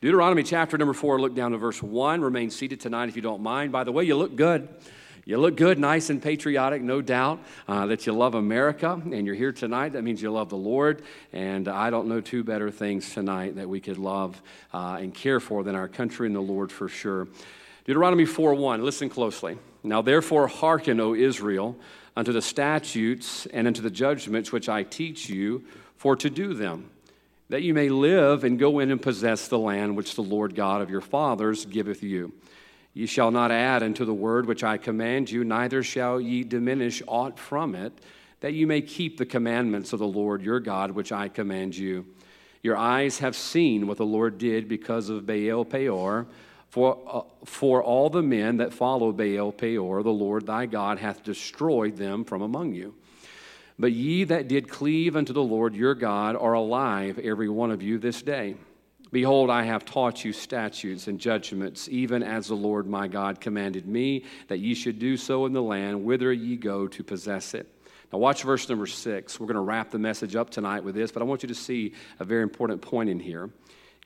Deuteronomy chapter number 4, look down to verse 1. Remain seated tonight if you don't mind. By the way, you look good. You look good, nice and patriotic, no doubt that you love America, and you're here tonight. That means you love the Lord, and I don't know two better things tonight that we could love and care for than our country and the Lord for sure. Deuteronomy 4:1, listen closely. Now therefore hearken, O Israel, unto the statutes and unto the judgments which I teach you, for to do them, that you may live and go in and possess the land which the Lord God of your fathers giveth you. Ye shall not add unto the word which I command you, neither shall ye diminish aught from it, that you may keep the commandments of the Lord your God, which I command you. Your eyes have seen what the Lord did because of Baal Peor, for all the men that follow Baal Peor, the Lord thy God hath destroyed them from among you. But ye that did cleave unto the Lord your God are alive, every one of you this day. Behold, I have taught you statutes and judgments, even as the Lord my God commanded me, that ye should do so in the land whither ye go to possess it. Now watch verse number 6. We're going to wrap the message up tonight with this, but I want you to see a very important point in here.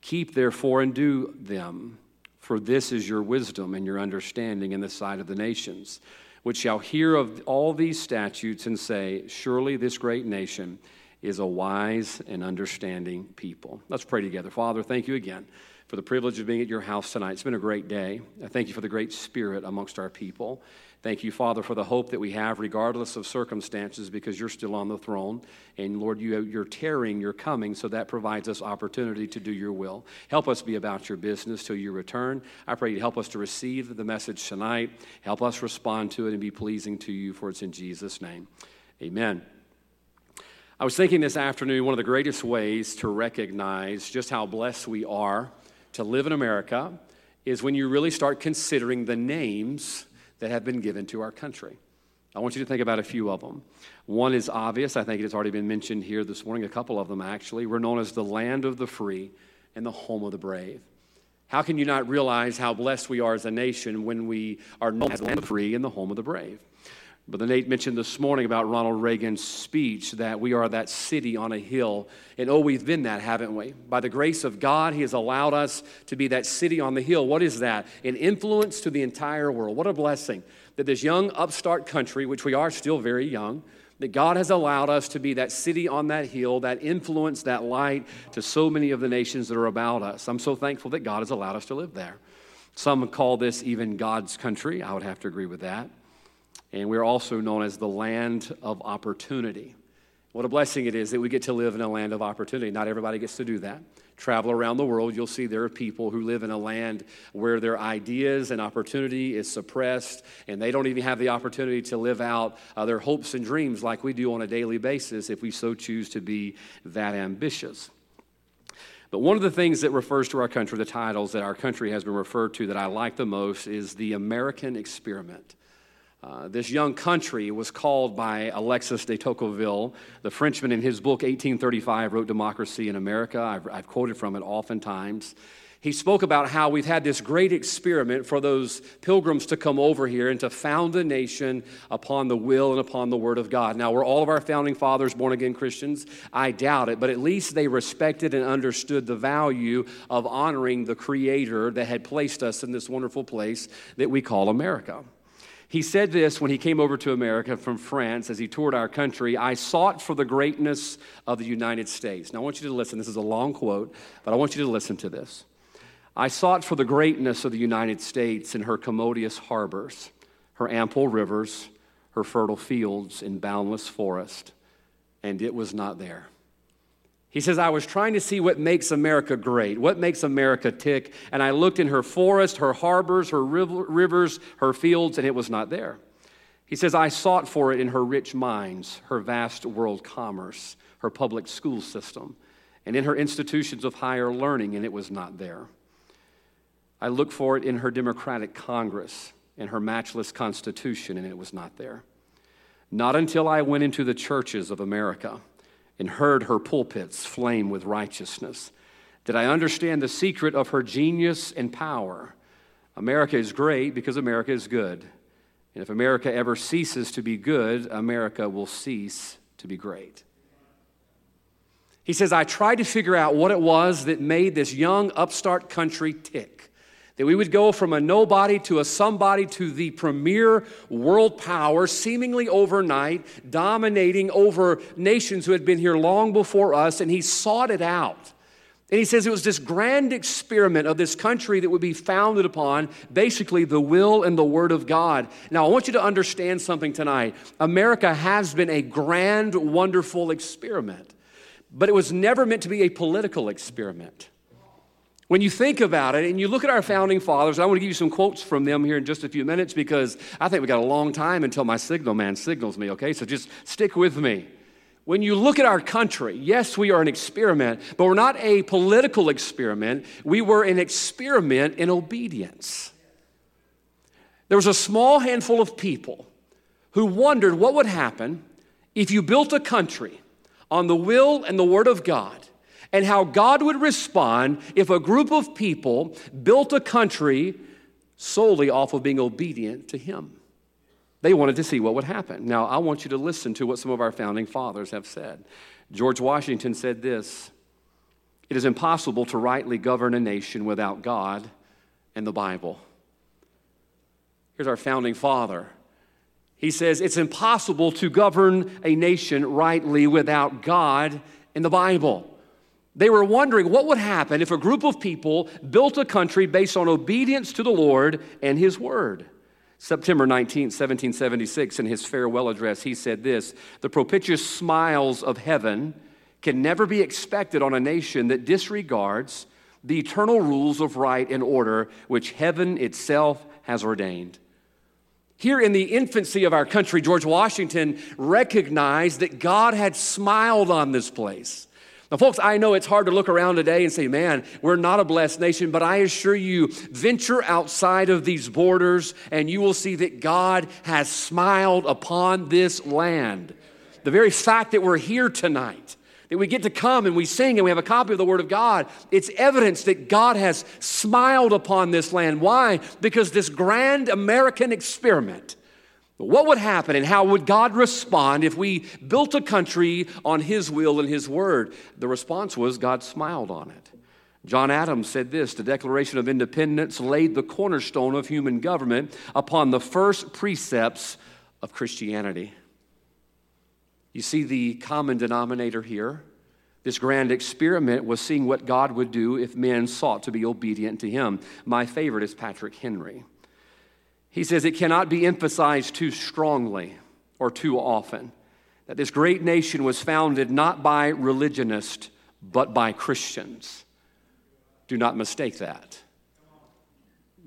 Keep therefore and do them, for this is your wisdom and your understanding in the sight of the nations, which shall hear of all these statutes and say, surely this great nation is a wise and understanding people. Let's pray together. Father, thank you again for the privilege of being at your house tonight. It's been a great day. I thank you for the great spirit amongst our people. Thank you, Father, for the hope that we have regardless of circumstances, because you're still on the throne. And Lord, you're tarrying, you're coming, so that provides us opportunity to do your will. Help us be about your business till you return. I pray you help us to receive the message tonight. Help us respond to it and be pleasing to you, for it's in Jesus' name. Amen. I was thinking this afternoon, one of the greatest ways to recognize just how blessed we are to live in America is when you really start considering the names that have been given to our country. I want you to think about a few of them. One is obvious. I think it has already been mentioned here this morning, a couple of them actually. We're known as the land of the free and the home of the brave. How can you not realize how blessed we are as a nation when we are known as the land of the free and the home of the brave? Brother Nate mentioned this morning about Ronald Reagan's speech that we are that city on a hill. And oh, we've been that, haven't we? By the grace of God, he has allowed us to be that city on the hill. What is that? An influence to the entire world. What a blessing that this young upstart country, which we are still very young, that God has allowed us to be that city on that hill, that influence, that light to so many of the nations that are about us. I'm so thankful that God has allowed us to live there. Some call this even God's country. I would have to agree with that. And we're also known as the land of opportunity. What a blessing it is that we get to live in a land of opportunity. Not everybody gets to do that. Travel around the world, you'll see there are people who live in a land where their ideas and opportunity is suppressed, and they don't even have the opportunity to live out their hopes and dreams like we do on a daily basis if we so choose to be that ambitious. But one of the things that refers to our country, the titles that our country has been referred to that I like the most is the American experiment. This young country was called by Alexis de Tocqueville. The Frenchman in his book, 1835, wrote Democracy in America. I've quoted from it oftentimes. He spoke about how we've had this great experiment for those pilgrims to come over here and to found a nation upon the will and upon the word of God. Now, were all of our founding fathers born-again Christians? I doubt it, but at least they respected and understood the value of honoring the Creator that had placed us in this wonderful place that we call America. He said this when he came over to America from France as he toured our country, I sought for the greatness of the United States. Now I want you to listen. This is a long quote, but I want you to listen to this. I sought for the greatness of the United States in her commodious harbors, her ample rivers, her fertile fields and boundless forest, and it was not there. He says, I was trying to see what makes America great, what makes America tick, and I looked in her forest, her harbors, her rivers, her fields, and it was not there. He says, I sought for it in her rich mines, her vast world commerce, her public school system, and in her institutions of higher learning, and it was not there. I looked for it in her democratic Congress, in her matchless Constitution, and it was not there. Not until I went into the churches of America and heard her pulpits flame with righteousness, did I understand the secret of her genius and power. America is great because America is good. And if America ever ceases to be good, America will cease to be great. He says, I tried to figure out what it was that made this young upstart country tick, that we would go from a nobody to a somebody to the premier world power, seemingly overnight, dominating over nations who had been here long before us, and he sought it out. And he says it was this grand experiment of this country that would be founded upon basically the will and the word of God. Now, I want you to understand something tonight. America has been a grand, wonderful experiment, but it was never meant to be a political experiment. When you think about it and you look at our founding fathers, and I want to give you some quotes from them here in just a few minutes because I think we got a long time until my signal man signals me, okay? So just stick with me. When you look at our country, yes, we are an experiment, but we're not a political experiment. We were an experiment in obedience. There was a small handful of people who wondered what would happen if you built a country on the will and the word of God, and how God would respond if a group of people built a country solely off of being obedient to him. They wanted to see what would happen. Now, I want you to listen to what some of our founding fathers have said. George Washington said this, "It is impossible to rightly govern a nation without God and the Bible." Here's our founding father. He says, it's impossible to govern a nation rightly without God and the Bible. They were wondering what would happen if a group of people built a country based on obedience to the Lord and his word. September 19, 1776, in his farewell address, he said this, "The propitious smiles of heaven can never be expected on a nation that disregards the eternal rules of right and order which heaven itself has ordained." Here in the infancy of our country, George Washington recognized that God had smiled on this place. Now, folks, I know it's hard to look around today and say, man, we're not a blessed nation, but I assure you, venture outside of these borders and you will see that God has smiled upon this land. The very fact that we're here tonight, that we get to come and we sing and we have a copy of the Word of God, it's evidence that God has smiled upon this land. Why? Because this grand American experiment, what would happen and how would God respond if we built a country on his will and his word? The response was God smiled on it. John Adams said this, "The Declaration of Independence laid the cornerstone of human government upon the first precepts of Christianity." You see the common denominator here. This grand experiment was seeing what God would do if men sought to be obedient to him. My favorite is Patrick Henry. He says, it cannot be emphasized too strongly or too often that this great nation was founded not by religionists, but by Christians. Do not mistake that.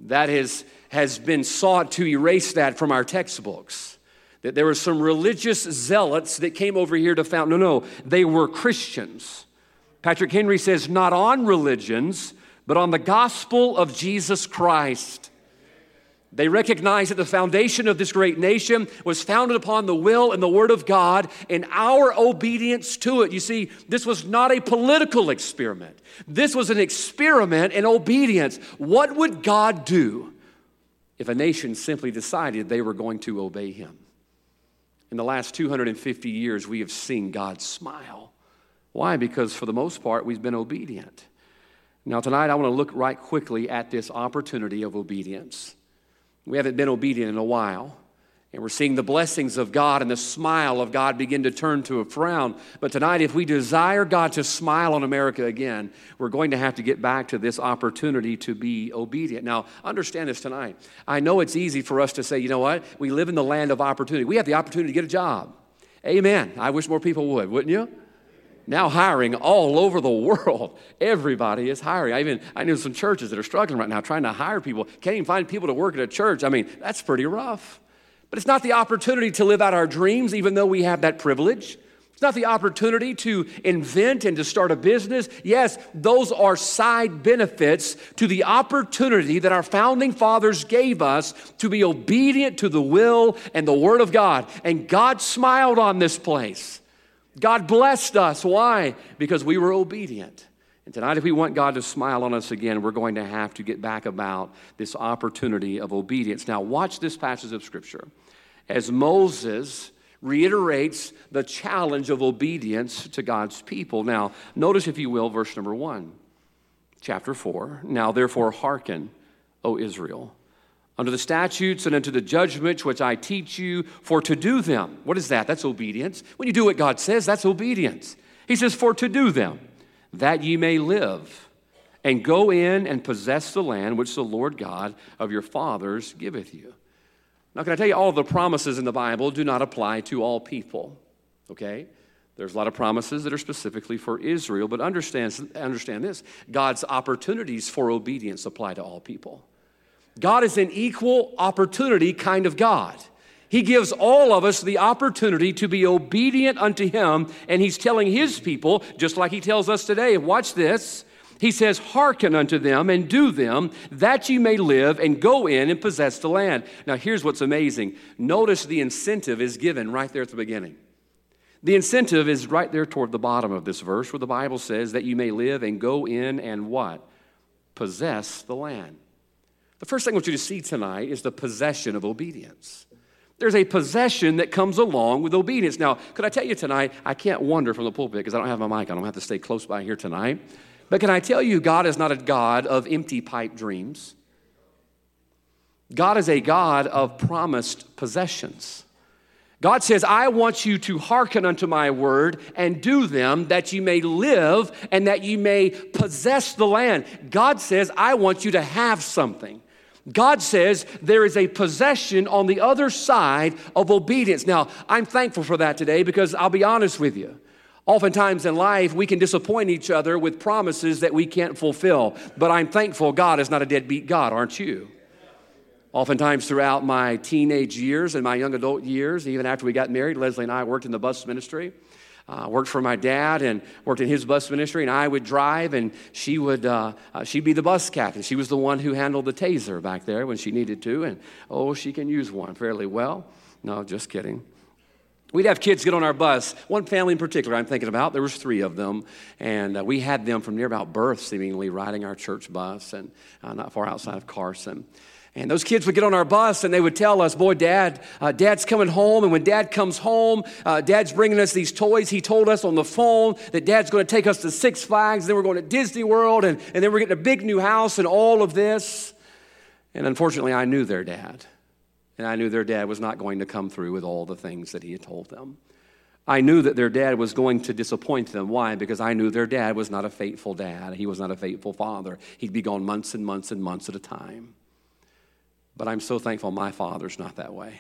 That has been sought to erase that from our textbooks, that there were some religious zealots that came over here to found. No, they were Christians. Patrick Henry says, not on religions, but on the gospel of Jesus Christ. They recognized that the foundation of this great nation was founded upon the will and the word of God and our obedience to it. You see, this was not a political experiment. This was an experiment in obedience. What would God do if a nation simply decided they were going to obey him? In the last 250 years, we have seen God smile. Why? Because for the most part, we've been obedient. Now, tonight, I want to look right quickly at this opportunity of obedience. We haven't been obedient in a while, and we're seeing the blessings of God and the smile of God begin to turn to a frown. But tonight, if we desire God to smile on America again, we're going to have to get back to this opportunity to be obedient. Now, understand this tonight. I know it's easy for us to say, you know what? We live in the land of opportunity. We have the opportunity to get a job. Amen. I wish more people would, wouldn't you? Now hiring all over the world. Everybody is hiring. I know some churches that are struggling right now trying to hire people. Can't even find people to work at a church. I mean, that's pretty rough. But it's not the opportunity to live out our dreams, even though we have that privilege. It's not the opportunity to invent and to start a business. Yes, those are side benefits to the opportunity that our founding fathers gave us to be obedient to the will and the word of God. And God smiled on this place. God blessed us. Why? Because we were obedient. And tonight, if we want God to smile on us again, we're going to have to get back about this opportunity of obedience. Now, watch this passage of Scripture. As Moses reiterates the challenge of obedience to God's people. Now, notice, if you will, verse number 1, chapter 4. Now, therefore, hearken, O Israel, unto the statutes and unto the judgments which I teach you, for to do them. What is that? That's obedience. When you do what God says, that's obedience. He says, for to do them, that ye may live, and go in and possess the land which the Lord God of your fathers giveth you. Now, can I tell you, all the promises in the Bible do not apply to all people, okay? There's a lot of promises that are specifically for Israel, but understand this, God's opportunities for obedience apply to all people. God is an equal opportunity kind of God. He gives all of us the opportunity to be obedient unto him, and he's telling his people, just like he tells us today, watch this. He says, hearken unto them and do them, that you may live and go in and possess the land. Now, here's what's amazing. Notice the incentive is given right there at the beginning. The incentive is right there toward the bottom of this verse, where the Bible says that you may live and go in and what? Possess the land. The first thing I want you to see tonight is the possession of obedience. There's a possession that comes along with obedience. Now, could I tell you tonight, I can't wander from the pulpit because I don't have my mic. I don't have to stay close by here tonight. But can I tell you, God is not a God of empty pipe dreams. God is a God of promised possessions. God says, I want you to hearken unto my word and do them, that you may live and that you may possess the land. God says, I want you to have something. God says there is a possession on the other side of obedience. Now, I'm thankful for that today, because I'll be honest with you. Oftentimes in life, we can disappoint each other with promises that we can't fulfill. But I'm thankful God is not a deadbeat God, aren't you? Oftentimes throughout my teenage years and my young adult years, even after we got married, Leslie and I worked in the bus ministry. Worked for my dad and worked in his bus ministry, and I would drive, and she would, she'd be the bus captain. She was the one who handled the taser back there when she needed to, and oh, she can use one fairly well. No, just kidding. We'd have kids get on our bus. One family in particular I'm thinking about, there was 3 of them, and we had them from near about birth, seemingly, riding our church bus, and not far outside of Carson. And those kids would get on our bus, and they would tell us, boy, Dad, Dad's coming home, and when Dad comes home, Dad's bringing us these toys. He told us on the phone that Dad's going to take us to Six Flags, then we're going to Disney World, and then we're getting a big new house and all of this. And unfortunately, I knew their dad. And I knew their dad was not going to come through with all the things that he had told them. I knew that their dad was going to disappoint them. Why? Because I knew their dad was not a faithful dad. He was not a faithful father. He'd be gone months and months and months at a time. But I'm so thankful my father's not that way.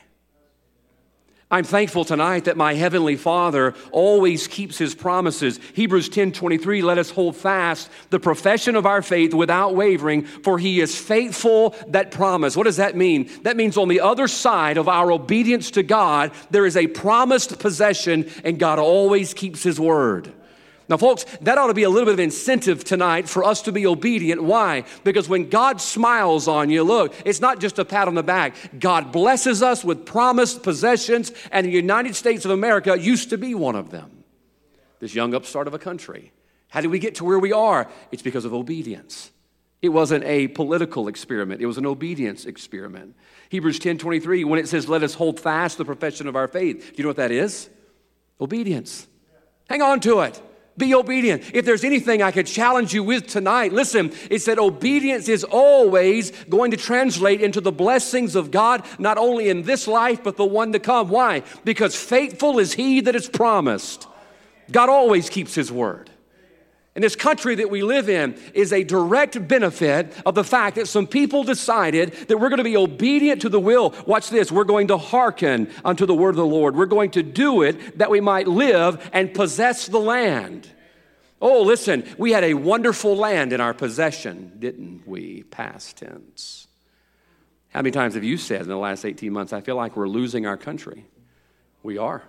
I'm thankful tonight that my heavenly Father always keeps his promises. Hebrews 10:23, let us hold fast the profession of our faith without wavering, for he is faithful that promise. What does that mean? That means on the other side of our obedience to God, there is a promised possession, and God always keeps his word. Now, folks, that ought to be a little bit of incentive tonight for us to be obedient. Why? Because when God smiles on you, look, it's not just a pat on the back. God blesses us with promised possessions, and the United States of America used to be one of them. This young upstart of a country. How did we get to where we are? It's because of obedience. It wasn't a political experiment. It was an obedience experiment. Hebrews 10:23, when it says, let us hold fast the profession of our faith, do you know what that is? Obedience. Hang on to it. Be obedient. If there's anything I could challenge you with tonight, listen, it's that obedience is always going to translate into the blessings of God, not only in this life, but the one to come. Why? Because faithful is he that is promised. God always keeps his word. And this country that we live in is a direct benefit of the fact that some people decided that we're going to be obedient to the will. Watch this. We're going to hearken unto the word of the Lord. We're going to do it that we might live and possess the land. Oh, listen, we had a wonderful land in our possession, didn't we? Past tense. How many times have you said in the last 18 months, I feel like we're losing our country? We are.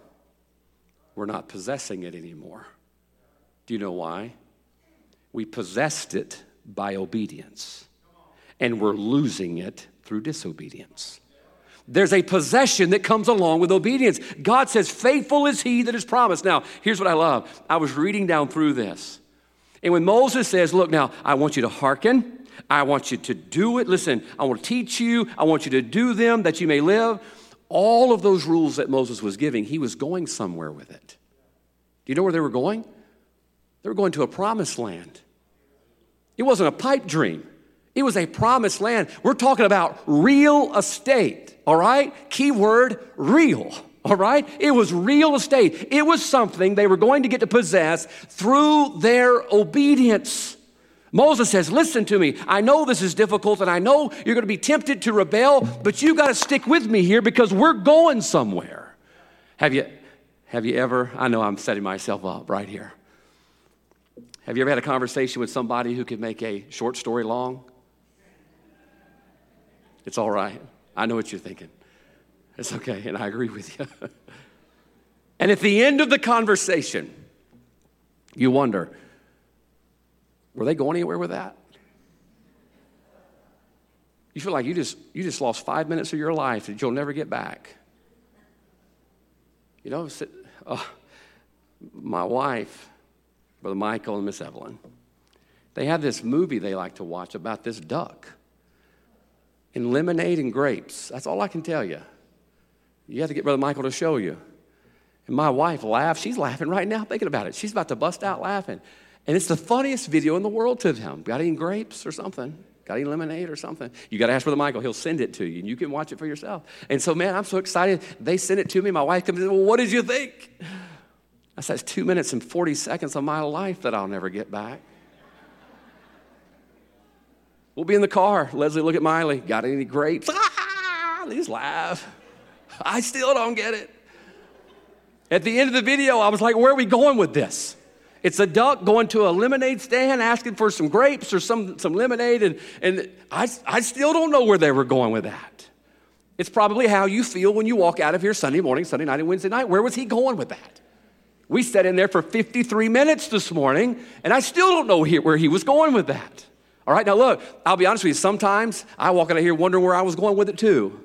We're not possessing it anymore. Do you know why? We possessed it by obedience, and we're losing it through disobedience. There's a possession that comes along with obedience. God says, faithful is he that is promised. Now, here's what I love. I was reading down through this, and when Moses says, look, now, I want you to hearken. I want you to do it. Listen, I want to teach you. I want you to do them that you may live. all of those rules that Moses was giving, he was going somewhere with it. Do you know where they were going? They were going to a promised land. It wasn't a pipe dream. It was a promised land. We're talking about real estate, all right? Key word, real, all right? It was real estate. It was something they were going to get to possess through their obedience. Moses says, listen to me. I know this is difficult, and I know you're going to be tempted to rebel, but you got to stick with me here because we're going somewhere. Have you ever, I know I'm setting myself up right here. Have you ever had a conversation with somebody who could make a short story long? It's all right. I know what you're thinking. It's okay, and I agree with you. And at the end of the conversation, you wonder, were they going anywhere with that? You feel like you just lost 5 minutes of your life that you'll never get back. You know, my wife, Brother Michael and Miss Evelyn, they have this movie they like to watch about this duck and lemonade and grapes. That's all I can tell you. You have to get Brother Michael to show you. And my wife laughs. She's laughing right now thinking about it. She's about to bust out laughing. And it's the funniest video in the world to them. Got any grapes or something? Got any lemonade or something? You got to ask Brother Michael. He'll send it to you, and you can watch it for yourself. And so, man, I'm so excited. They sent it to me. My wife comes in, well, what did you think? I said, it's 2 minutes and 40 seconds of my life that I'll never get back. We'll be in the car. Leslie, look at Miley. Got any grapes? Ah, they just laugh. I still don't get it. At the end of the video, I was like, where are we going with this? It's a duck going to a lemonade stand asking for some grapes or some lemonade, and I still don't know where they were going with that. It's probably how you feel when you walk out of here Sunday morning, Sunday night, and Wednesday night. Where was he going with that? We sat in there for 53 minutes this morning, and I still don't know where he was going with that. All right, now look, I'll be honest with you. Sometimes I walk out of here wondering where I was going with it too.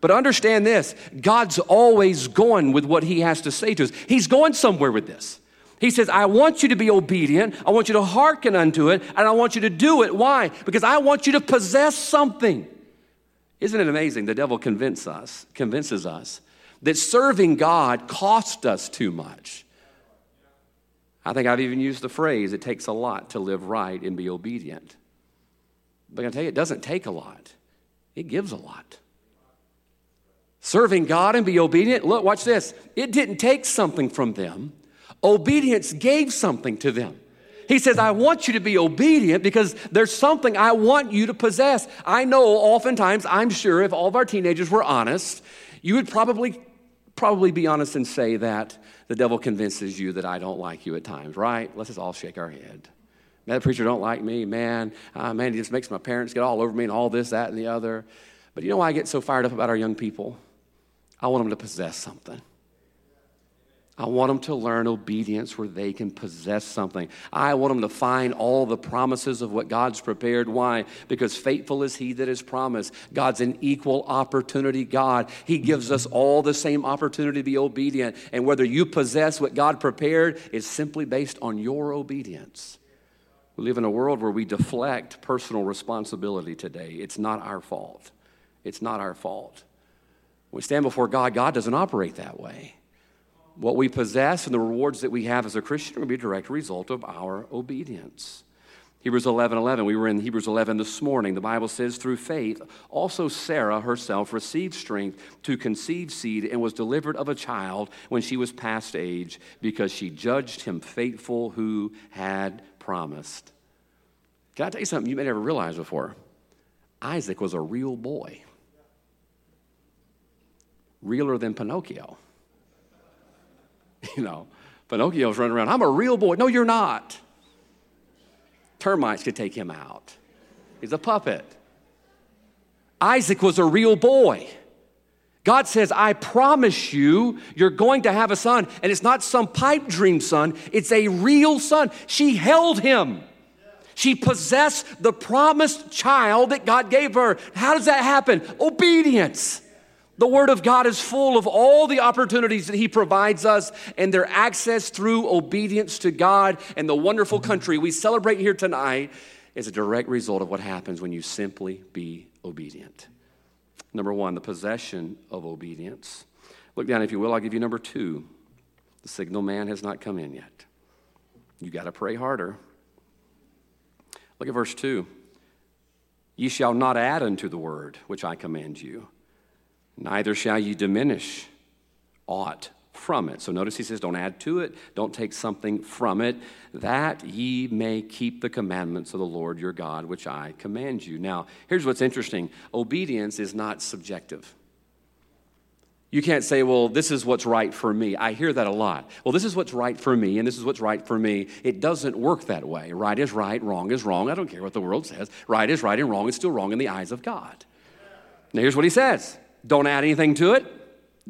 But understand this, God's always going with what he has to say to us. He's going somewhere with this. He says, I want you to be obedient. I want you to hearken unto it, and I want you to do it. Why? Because I want you to possess something. Isn't it amazing? The devil convinces us that serving God costs us too much. I think I've even used the phrase, it takes a lot to live right and be obedient. But I tell you, it doesn't take a lot. It gives a lot. Serving God and be obedient, look, watch this. It didn't take something from them. Obedience gave something to them. He says, I want you to be obedient because there's something I want you to possess. I know oftentimes, I'm sure if all of our teenagers were honest, you would probably be honest and say that the devil convinces you that I don't like you at times, right? Let's just all shake our head. Man, that preacher don't like me, man. Man, he just makes my parents get all over me and all this, that, and the other. But you know why I get so fired up about our young people? I want them to possess something. I want them to learn obedience where they can possess something. I want them to find all the promises of what God's prepared. Why? Because faithful is he that is promised. God's an equal opportunity God. He gives us all the same opportunity to be obedient. And whether you possess what God prepared is simply based on your obedience. We live in a world where we deflect personal responsibility today. It's not our fault. It's not our fault. When we stand before God, God doesn't operate that way. What we possess and the rewards that we have as a Christian will be a direct result of our obedience. Hebrews 11:11. We were in Hebrews 11 this morning. The Bible says, through faith, also Sarah herself received strength to conceive seed and was delivered of a child when she was past age because she judged him faithful who had promised. Can I tell you something you may never realize before? Isaac was a real boy. Realer than Pinocchio. You know, Pinocchio's running around. I'm a real boy. No, you're not. Termites could take him out. He's a puppet. Isaac was a real boy. God says, I promise you, you're going to have a son. And it's not some pipe dream son. It's a real son. She held him. She possessed the promised child that God gave her. How does that happen? Obedience. The Word of God is full of all the opportunities that He provides us and their access through obedience to God and the wonderful country we celebrate here tonight is a direct result of what happens when you simply be obedient. Number one, the possession of obedience. Look down, if you will. I'll give you number two. The signal man has not come in yet. You got to pray harder. Look at verse 2. Ye shall not add unto the word which I command you, neither shall ye diminish aught from it. So notice he says, don't add to it. Don't take something from it, that ye may keep the commandments of the Lord your God, which I command you. Now, here's what's interesting. Obedience is not subjective. You can't say, well, this is what's right for me. I hear that a lot. Well, this is what's right for me, and this is what's right for me. It doesn't work that way. Right is right, wrong is wrong. I don't care what the world says. Right is right, and wrong is still wrong in the eyes of God. Now, here's what he says. Don't add anything to it.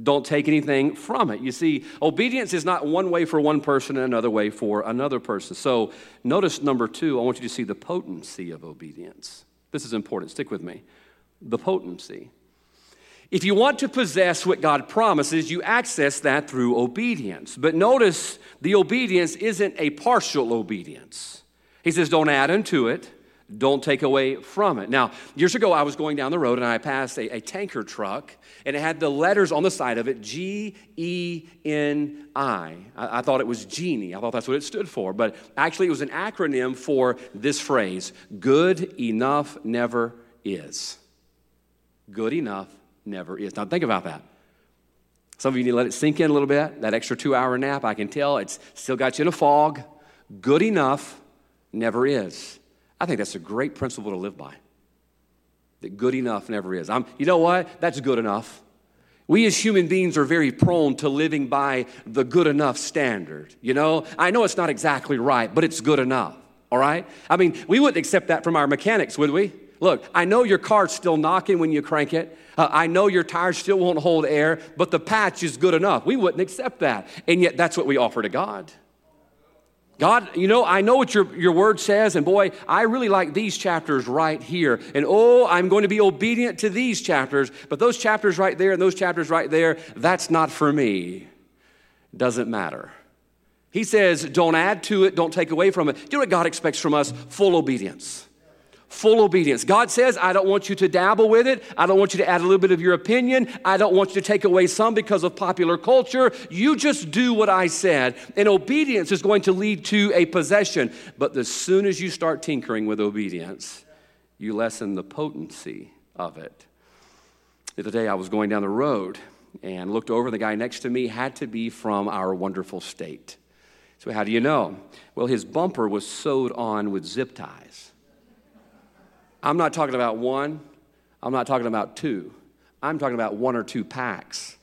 Don't take anything from it. You see, obedience is not one way for one person and another way for another person. So notice number two. I want you to see the potency of obedience. This is important. Stick with me. The potency. If you want to possess what God promises, you access that through obedience. But notice the obedience isn't a partial obedience. He says, don't add unto it. Don't take away from it. Now, years ago, I was going down the road, and I passed a tanker truck, and it had the letters on the side of it, G-E-N-I. I thought it was genie. I thought that's what it stood for. But actually, it was an acronym for this phrase, good enough never is. Good enough never is. Now, think about that. Some of you need to let it sink in a little bit. That extra 2-hour nap, I can tell, it's still got you in a fog. Good enough never is. I think that's a great principle to live by, that good enough never is. You know what? That's good enough. We as human beings are very prone to living by the good enough standard. You know, I know it's not exactly right, but it's good enough, all right? I mean, we wouldn't accept that from our mechanics, would we? Look, I know your car's still knocking when you crank it. I know your tires still won't hold air, but the patch is good enough. We wouldn't accept that, and yet that's what we offer to God. God, you know, I know what your word says, and boy, I really like these chapters right here. And oh, I'm going to be obedient to these chapters, but those chapters right there and those chapters right there, that's not for me. Doesn't matter. He says, don't add to it, don't take away from it. You know what God expects from us? Full obedience. Full obedience. God says, I don't want you to dabble with it. I don't want you to add a little bit of your opinion. I don't want you to take away some because of popular culture. You just do what I said. And obedience is going to lead to a possession. But as soon as you start tinkering with obedience, you lessen the potency of it. The other day I was going down the road and looked over. The guy next to me had to be from our wonderful state. So how do you know? Well, his bumper was sewed on with zip ties. I'm not talking about one. I'm not talking about two. I'm talking about one or two packs.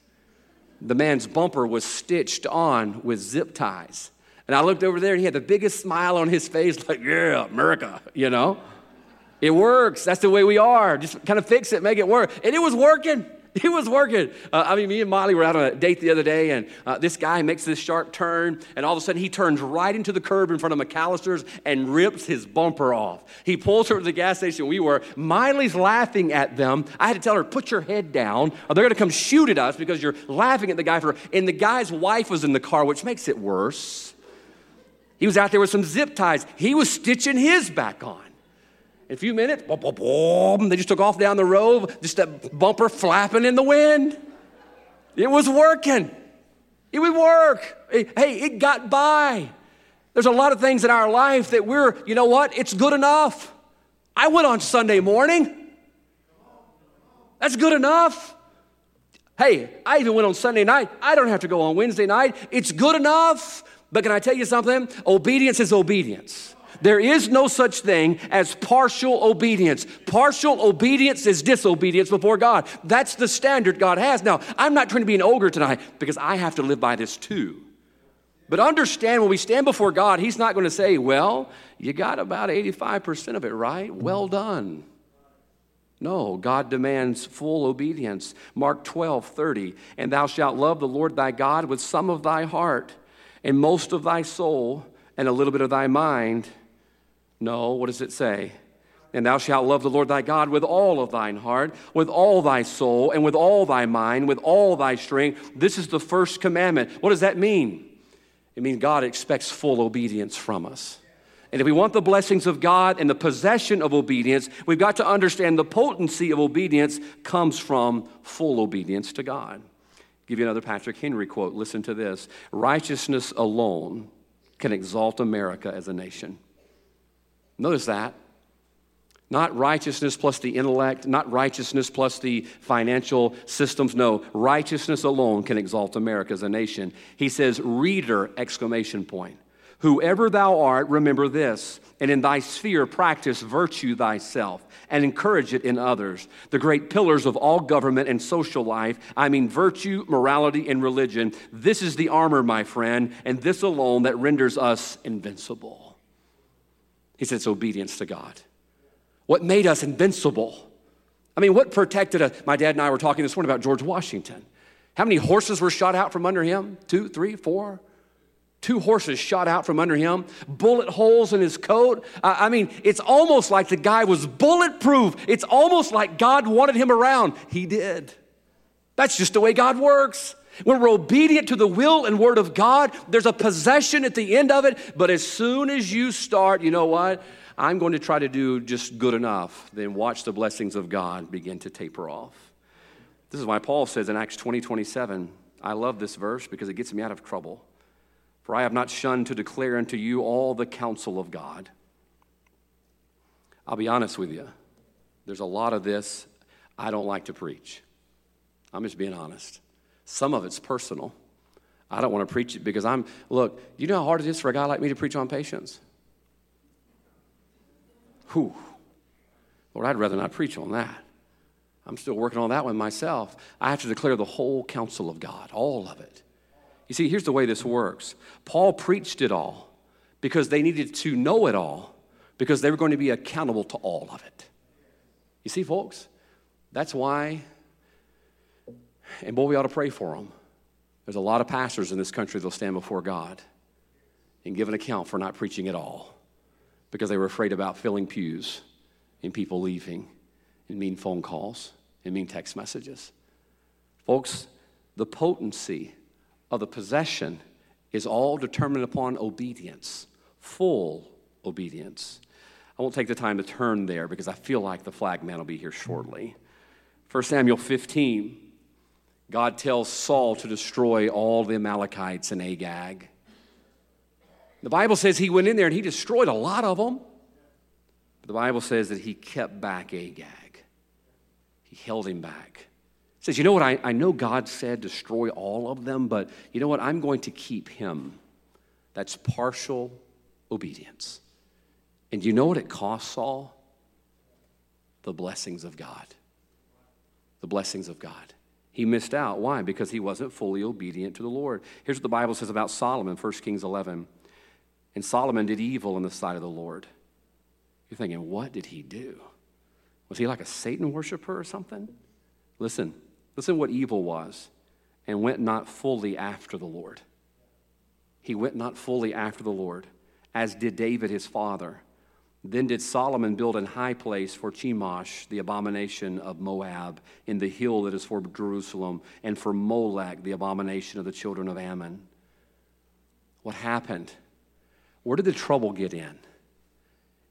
The man's bumper was stitched on with zip ties. And I looked over there, and he had the biggest smile on his face, like, yeah, America, you know? It works. That's the way we are. Just kind of fix it, make it work. And it was working. It was working. Me and Molly were out on a date the other day, and this guy makes this sharp turn, and all of a sudden he turns right into the curb in front of McAllister's and rips his bumper off. He pulls her to the gas station we were. Miley's laughing at them. I had to tell her, put your head down, or they're going to come shoot at us because you're laughing at the guy. And the guy's wife was in the car, which makes it worse. He was out there with some zip ties. He was stitching his back on. In a few minutes, boom, boom, boom, they just took off down the road, just that bumper flapping in the wind. It was working. It would work. Hey, it got by. There's a lot of things in our life that we're, you know what? It's good enough. I went on Sunday morning. That's good enough. Hey, I even went on Sunday night. I don't have to go on Wednesday night. It's good enough. But can I tell you something? Obedience is obedience. There is no such thing as partial obedience. Partial obedience is disobedience before God. That's the standard God has. Now, I'm not trying to be an ogre tonight because I have to live by this too. But understand, when we stand before God, he's not going to say, well, you got about 85% of it right. Well done. No, God demands full obedience. Mark 12:30, and thou shalt love the Lord thy God with some of thy heart and most of thy soul and a little bit of thy mind. No, what does it say? And thou shalt love the Lord thy God with all of thine heart, with all thy soul, and with all thy mind, with all thy strength. This is the first commandment. What does that mean? It means God expects full obedience from us. And if we want the blessings of God and the possession of obedience, we've got to understand the potency of obedience comes from full obedience to God. I'll give you another Patrick Henry quote. Listen to this. Righteousness alone can exalt America as a nation. Notice that. Not righteousness plus the intellect, not righteousness plus the financial systems. No, righteousness alone can exalt America as a nation. He says, reader, ! Whoever thou art, remember this, and in thy sphere practice virtue thyself, and encourage it in others. The great pillars of all government and social life, I mean virtue, morality, and religion. This is the armor, my friend, and this alone that renders us invincible. He says obedience to God. What made us invincible? I mean, what protected us? My dad and I were talking this morning about George Washington. How many horses were shot out from under him? 2, 3, 4? 2 horses shot out from under him, bullet holes in his coat. I mean, it's almost like the guy was bulletproof. It's almost like God wanted him around. He did. That's just the way God works. When we're obedient to the will and word of God, there's a possession at the end of it. But as soon as you start, you know what? I'm going to try to do just good enough. Then watch the blessings of God begin to taper off. This is why Paul says in Acts 20:27, I love this verse because it gets me out of trouble. For I have not shunned to declare unto you all the counsel of God. I'll be honest with you. There's a lot of this I don't like to preach. I'm just being honest. Some of it's personal. I don't want to preach it because look, you know how hard it is for a guy like me to preach on patience? Whew. Lord, I'd rather not preach on that. I'm still working on that one myself. I have to declare the whole counsel of God, all of it. You see, here's the way this works. Paul preached it all because they needed to know it all because they were going to be accountable to all of it. You see, folks, that's why, and boy, we ought to pray for them. There's a lot of pastors in this country that'll stand before God and give an account for not preaching it all because they were afraid about filling pews and people leaving and mean phone calls and mean text messages. Folks, the potency of the possession is all determined upon obedience, full obedience. I won't take the time to turn there because I feel like the flag man will be here shortly. 1 Samuel 15, God tells Saul to destroy all the Amalekites and Agag. The Bible says he went in there and he destroyed a lot of them. But the Bible says that he kept back Agag. He held him back. He says, you know what, I know God said destroy all of them, but you know what, I'm going to keep him. That's partial obedience. And you know what it cost Saul? The blessings of God. The blessings of God. He missed out. Why? Because he wasn't fully obedient to the Lord. Here's what the Bible says about Solomon, 1 Kings 11. And Solomon did evil in the sight of the Lord. You're thinking, what did he do? Was he like a Satan worshiper or something? Listen. Listen what evil was, and went not fully after the Lord. He went not fully after the Lord, as did David his father. Then did Solomon build an high place for Chemosh, the abomination of Moab, in the hill that is for Jerusalem, and for Molech, the abomination of the children of Ammon. What happened? Where did the trouble get in?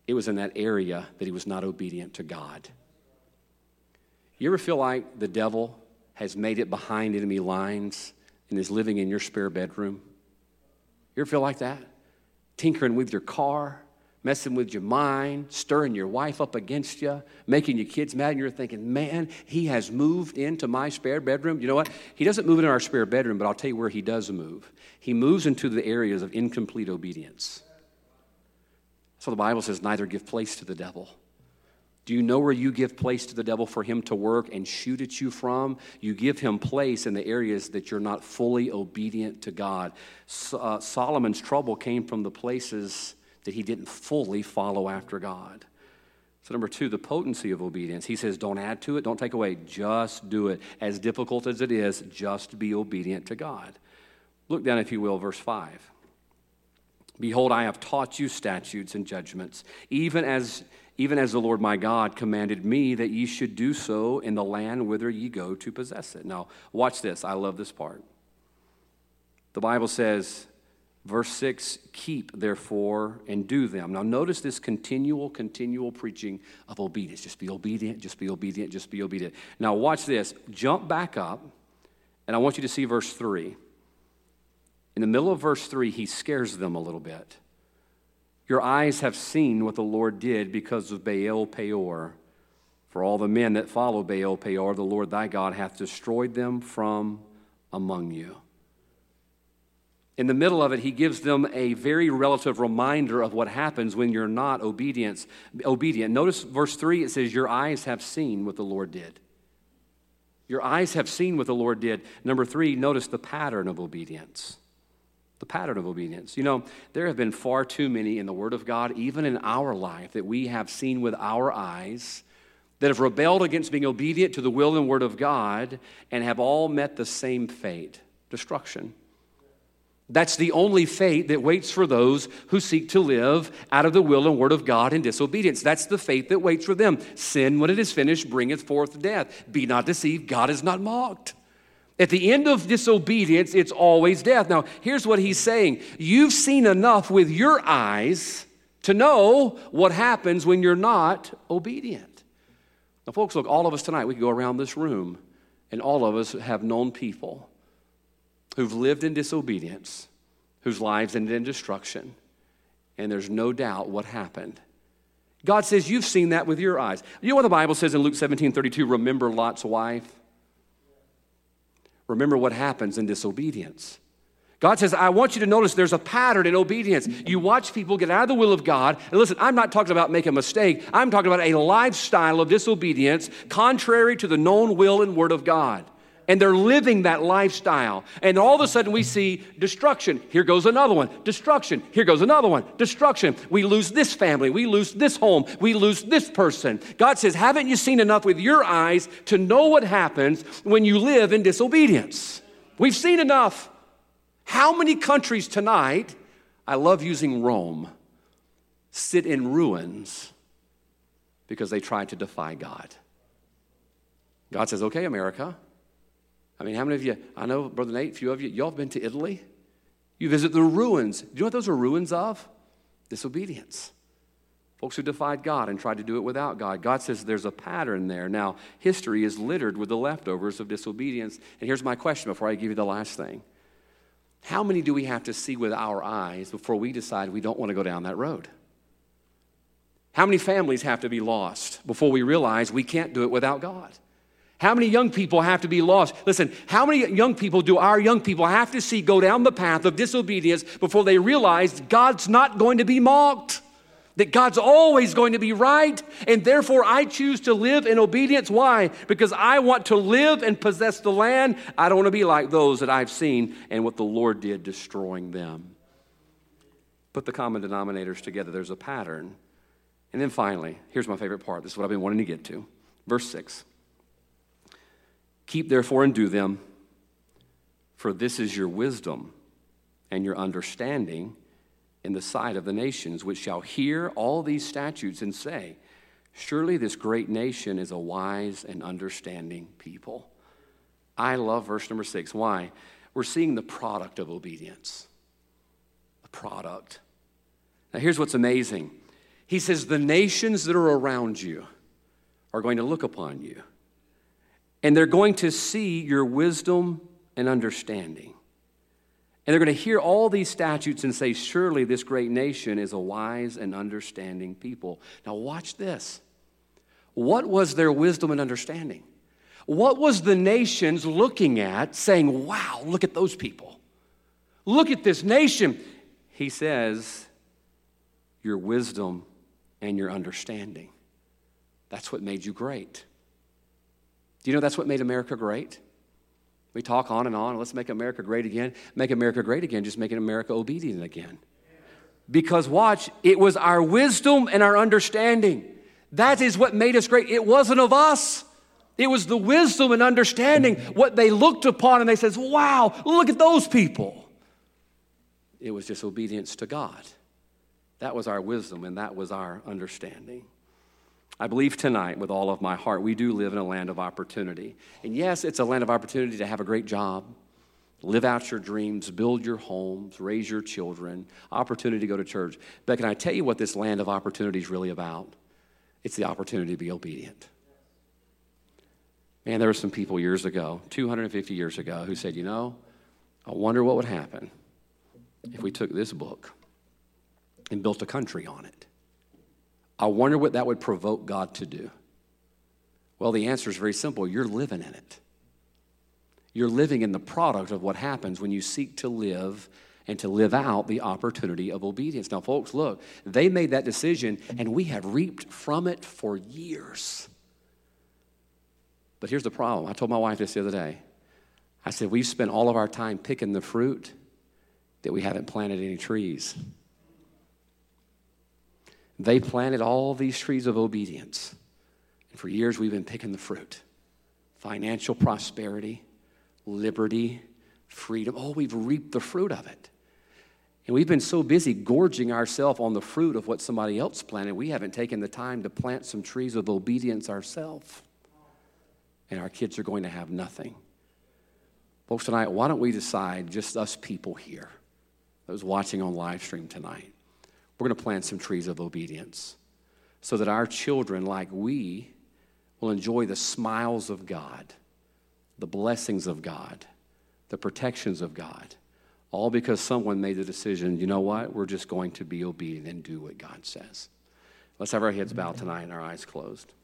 It was in that area that he was not obedient to God. You ever feel like the devil has made it behind enemy lines and is living in your spare bedroom? You ever feel like that? Tinkering with your car, messing with your mind, stirring your wife up against you, making your kids mad, and you're thinking, man, he has moved into my spare bedroom. You know what? He doesn't move into our spare bedroom, but I'll tell you where he does move. He moves into the areas of incomplete obedience. So the Bible says, neither give place to the devil. Do you know where you give place to the devil for him to work and shoot at you from? You give him place in the areas that you're not fully obedient to God. Solomon's trouble came from the places that he didn't fully follow after God. So number 2, the potency of obedience. He says, don't add to it, don't take away, just do it. As difficult as it is, just be obedient to God. Look down, if you will, verse 5. Behold, I have taught you statutes and judgments, even as the Lord my God commanded me that ye should do so in the land whither ye go to possess it. Now, watch this. I love this part. The Bible says, Verse 6, keep, therefore, and do them. Now, notice this continual preaching of obedience. Just be obedient, just be obedient, just be obedient. Now, watch this. Jump back up, and I want you to see verse 3. In the middle of verse 3, he scares them a little bit. Your eyes have seen what the Lord did because of Baal Peor. For all the men that follow Baal Peor, the Lord thy God hath destroyed them from among you. In the middle of it, he gives them a very relative reminder of what happens when you're not obedient. Notice verse 3, it says, your eyes have seen what the Lord did. Your eyes have seen what the Lord did. Number 3, notice the pattern of obedience. The pattern of obedience. You know, there have been far too many in the Word of God, even in our life, that we have seen with our eyes that have rebelled against being obedient to the will and Word of God and have all met the same fate, destruction. That's the only fate that waits for those who seek to live out of the will and Word of God in disobedience. That's the fate that waits for them. Sin, when it is finished, bringeth forth death. Be not deceived, God is not mocked. At the end of disobedience, it's always death. Now, here's what he's saying. You've seen enough with your eyes to know what happens when you're not obedient. Now, folks, look, all of us tonight, we can go around this room, and all of us have known people who've lived in disobedience, whose lives ended in destruction, and there's no doubt what happened. God says, you've seen that with your eyes. You know what the Bible says in Luke 17:32, remember Lot's wife? Remember what happens in disobedience. God says, I want you to notice there's a pattern in obedience. You watch people get out of the will of God. And listen, I'm not talking about making a mistake. I'm talking about a lifestyle of disobedience contrary to the known will and Word of God. And they're living that lifestyle. And all of a sudden we see destruction. Here goes another one. Destruction. Here goes another one. Destruction. We lose this family. We lose this home. We lose this person. God says, haven't you seen enough with your eyes to know what happens when you live in disobedience? We've seen enough. How many countries tonight, I love using Rome, sit in ruins because they tried to defy God? God says, okay, America. I mean, how many of you, I know, Brother Nate, a few of you, y'all have been to Italy. You visit the ruins. Do you know what those are ruins of? Disobedience. Folks who defied God and tried to do it without God. God says there's a pattern there. Now, history is littered with the leftovers of disobedience. And here's my question before I give you the last thing. How many do we have to see with our eyes before we decide we don't want to go down that road? How many families have to be lost before we realize we can't do it without God? How many young people have to be lost? Listen, how many young people do our young people have to see go down the path of disobedience before they realize God's not going to be mocked, that God's always going to be right, and therefore I choose to live in obedience. Why? Because I want to live and possess the land. I don't want to be like those that I've seen and what the Lord did destroying them. Put the common denominators together. There's a pattern. And then finally, here's my favorite part. This is what I've been wanting to get to. Verse 6. Keep therefore and do them, for this is your wisdom and your understanding in the sight of the nations, which shall hear all these statutes and say, surely this great nation is a wise and understanding people. I love verse number 6. Why? We're seeing the product of obedience. The product. Now here's what's amazing. He says, the nations that are around you are going to look upon you. And they're going to see your wisdom and understanding. And they're going to hear all these statutes and say, surely this great nation is a wise and understanding people. Now watch this. What was their wisdom and understanding? What was the nations looking at saying, wow, look at those people. Look at this nation. He says, your wisdom and your understanding. That's what made you great. Do you know that's what made America great? We talk on and on. Let's make America great again. Make America great again. Just making America obedient again. Because watch, it was our wisdom and our understanding. That is what made us great. It wasn't of us. It was the wisdom and understanding, what they looked upon and they says, wow, look at those people. It was just obedience to God. That was our wisdom and that was our understanding. I believe tonight with all of my heart, we do live in a land of opportunity. And yes, it's a land of opportunity to have a great job, live out your dreams, build your homes, raise your children, opportunity to go to church. But can I tell you what this land of opportunity is really about? It's the opportunity to be obedient. Man, there were some people years ago, 250 years ago, who said, you know, I wonder what would happen if we took this book and built a country on it. I wonder what that would provoke God to do. Well, the answer is very simple. You're living in it. You're living in the product of what happens when you seek to live and to live out the opportunity of obedience. Now, folks, look, they made that decision, and we have reaped from it for years. But here's the problem. I told my wife this the other day. I said, we've spent all of our time picking the fruit that we haven't planted any trees. They planted all these trees of obedience. And for years, we've been picking the fruit. Financial prosperity, liberty, freedom. Oh, we've reaped the fruit of it. And we've been so busy gorging ourselves on the fruit of what somebody else planted, we haven't taken the time to plant some trees of obedience ourselves. And our kids are going to have nothing. Folks, tonight, why don't we decide, just us people here, those watching on live stream tonight, we're going to plant some trees of obedience so that our children, like we, will enjoy the smiles of God, the blessings of God, the protections of God, all because someone made the decision, you know what, we're just going to be obedient and do what God says. Let's have our heads bowed tonight and our eyes closed.